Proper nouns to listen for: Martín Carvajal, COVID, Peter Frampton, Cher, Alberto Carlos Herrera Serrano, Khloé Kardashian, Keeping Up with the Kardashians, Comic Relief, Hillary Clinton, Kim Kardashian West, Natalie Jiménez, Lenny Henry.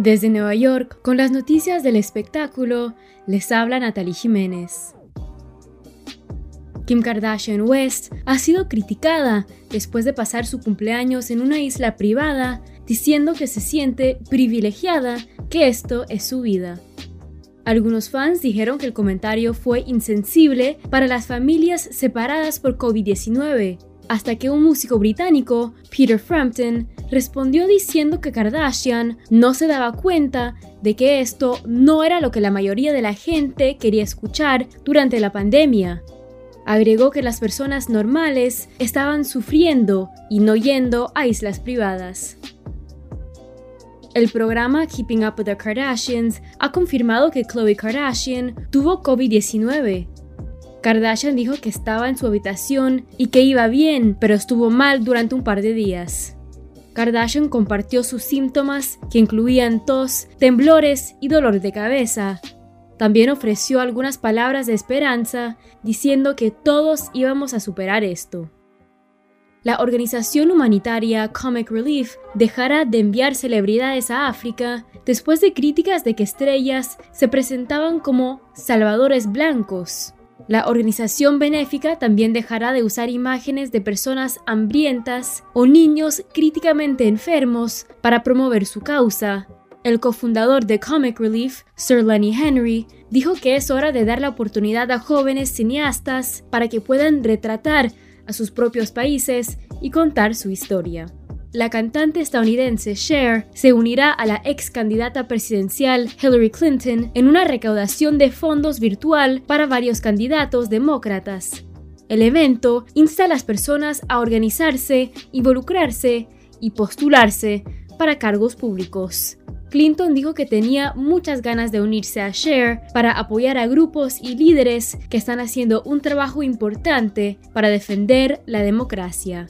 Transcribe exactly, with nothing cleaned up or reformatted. Desde Nueva York, con las noticias del espectáculo, les habla Natalie Jiménez. Kim Kardashian West ha sido criticada después de pasar su cumpleaños en una isla privada, diciendo que se siente privilegiada, que esto es su vida. Algunos fans dijeron que el comentario fue insensible para las familias separadas por COVID diecinueve, hasta que un músico británico, Peter Frampton, respondió diciendo que Kardashian no se daba cuenta de que esto no era lo que la mayoría de la gente quería escuchar durante la pandemia. Agregó que las personas normales estaban sufriendo y no yendo a islas privadas. El programa Keeping Up with the Kardashians ha confirmado que Khloé Kardashian tuvo COVID diecinueve. Kardashian dijo que estaba en su habitación y que iba bien, pero estuvo mal durante un par de días. Kardashian compartió sus síntomas, que incluían tos, temblores y dolor de cabeza. También ofreció algunas palabras de esperanza, diciendo que todos íbamos a superar esto. La organización humanitaria Comic Relief dejará de enviar celebridades a África después de críticas de que estrellas se presentaban como salvadores blancos. La organización benéfica también dejará de usar imágenes de personas hambrientas o niños críticamente enfermos para promover su causa. El cofundador de Comic Relief, Sir Lenny Henry, dijo que es hora de dar la oportunidad a jóvenes cineastas para que puedan retratar a sus propios países y contar su historia. La cantante estadounidense Cher se unirá a la ex candidata presidencial Hillary Clinton en una recaudación de fondos virtual para varios candidatos demócratas. El evento insta a las personas a organizarse, involucrarse y postularse para cargos públicos. Clinton dijo que tenía muchas ganas de unirse a Cher para apoyar a grupos y líderes que están haciendo un trabajo importante para defender la democracia.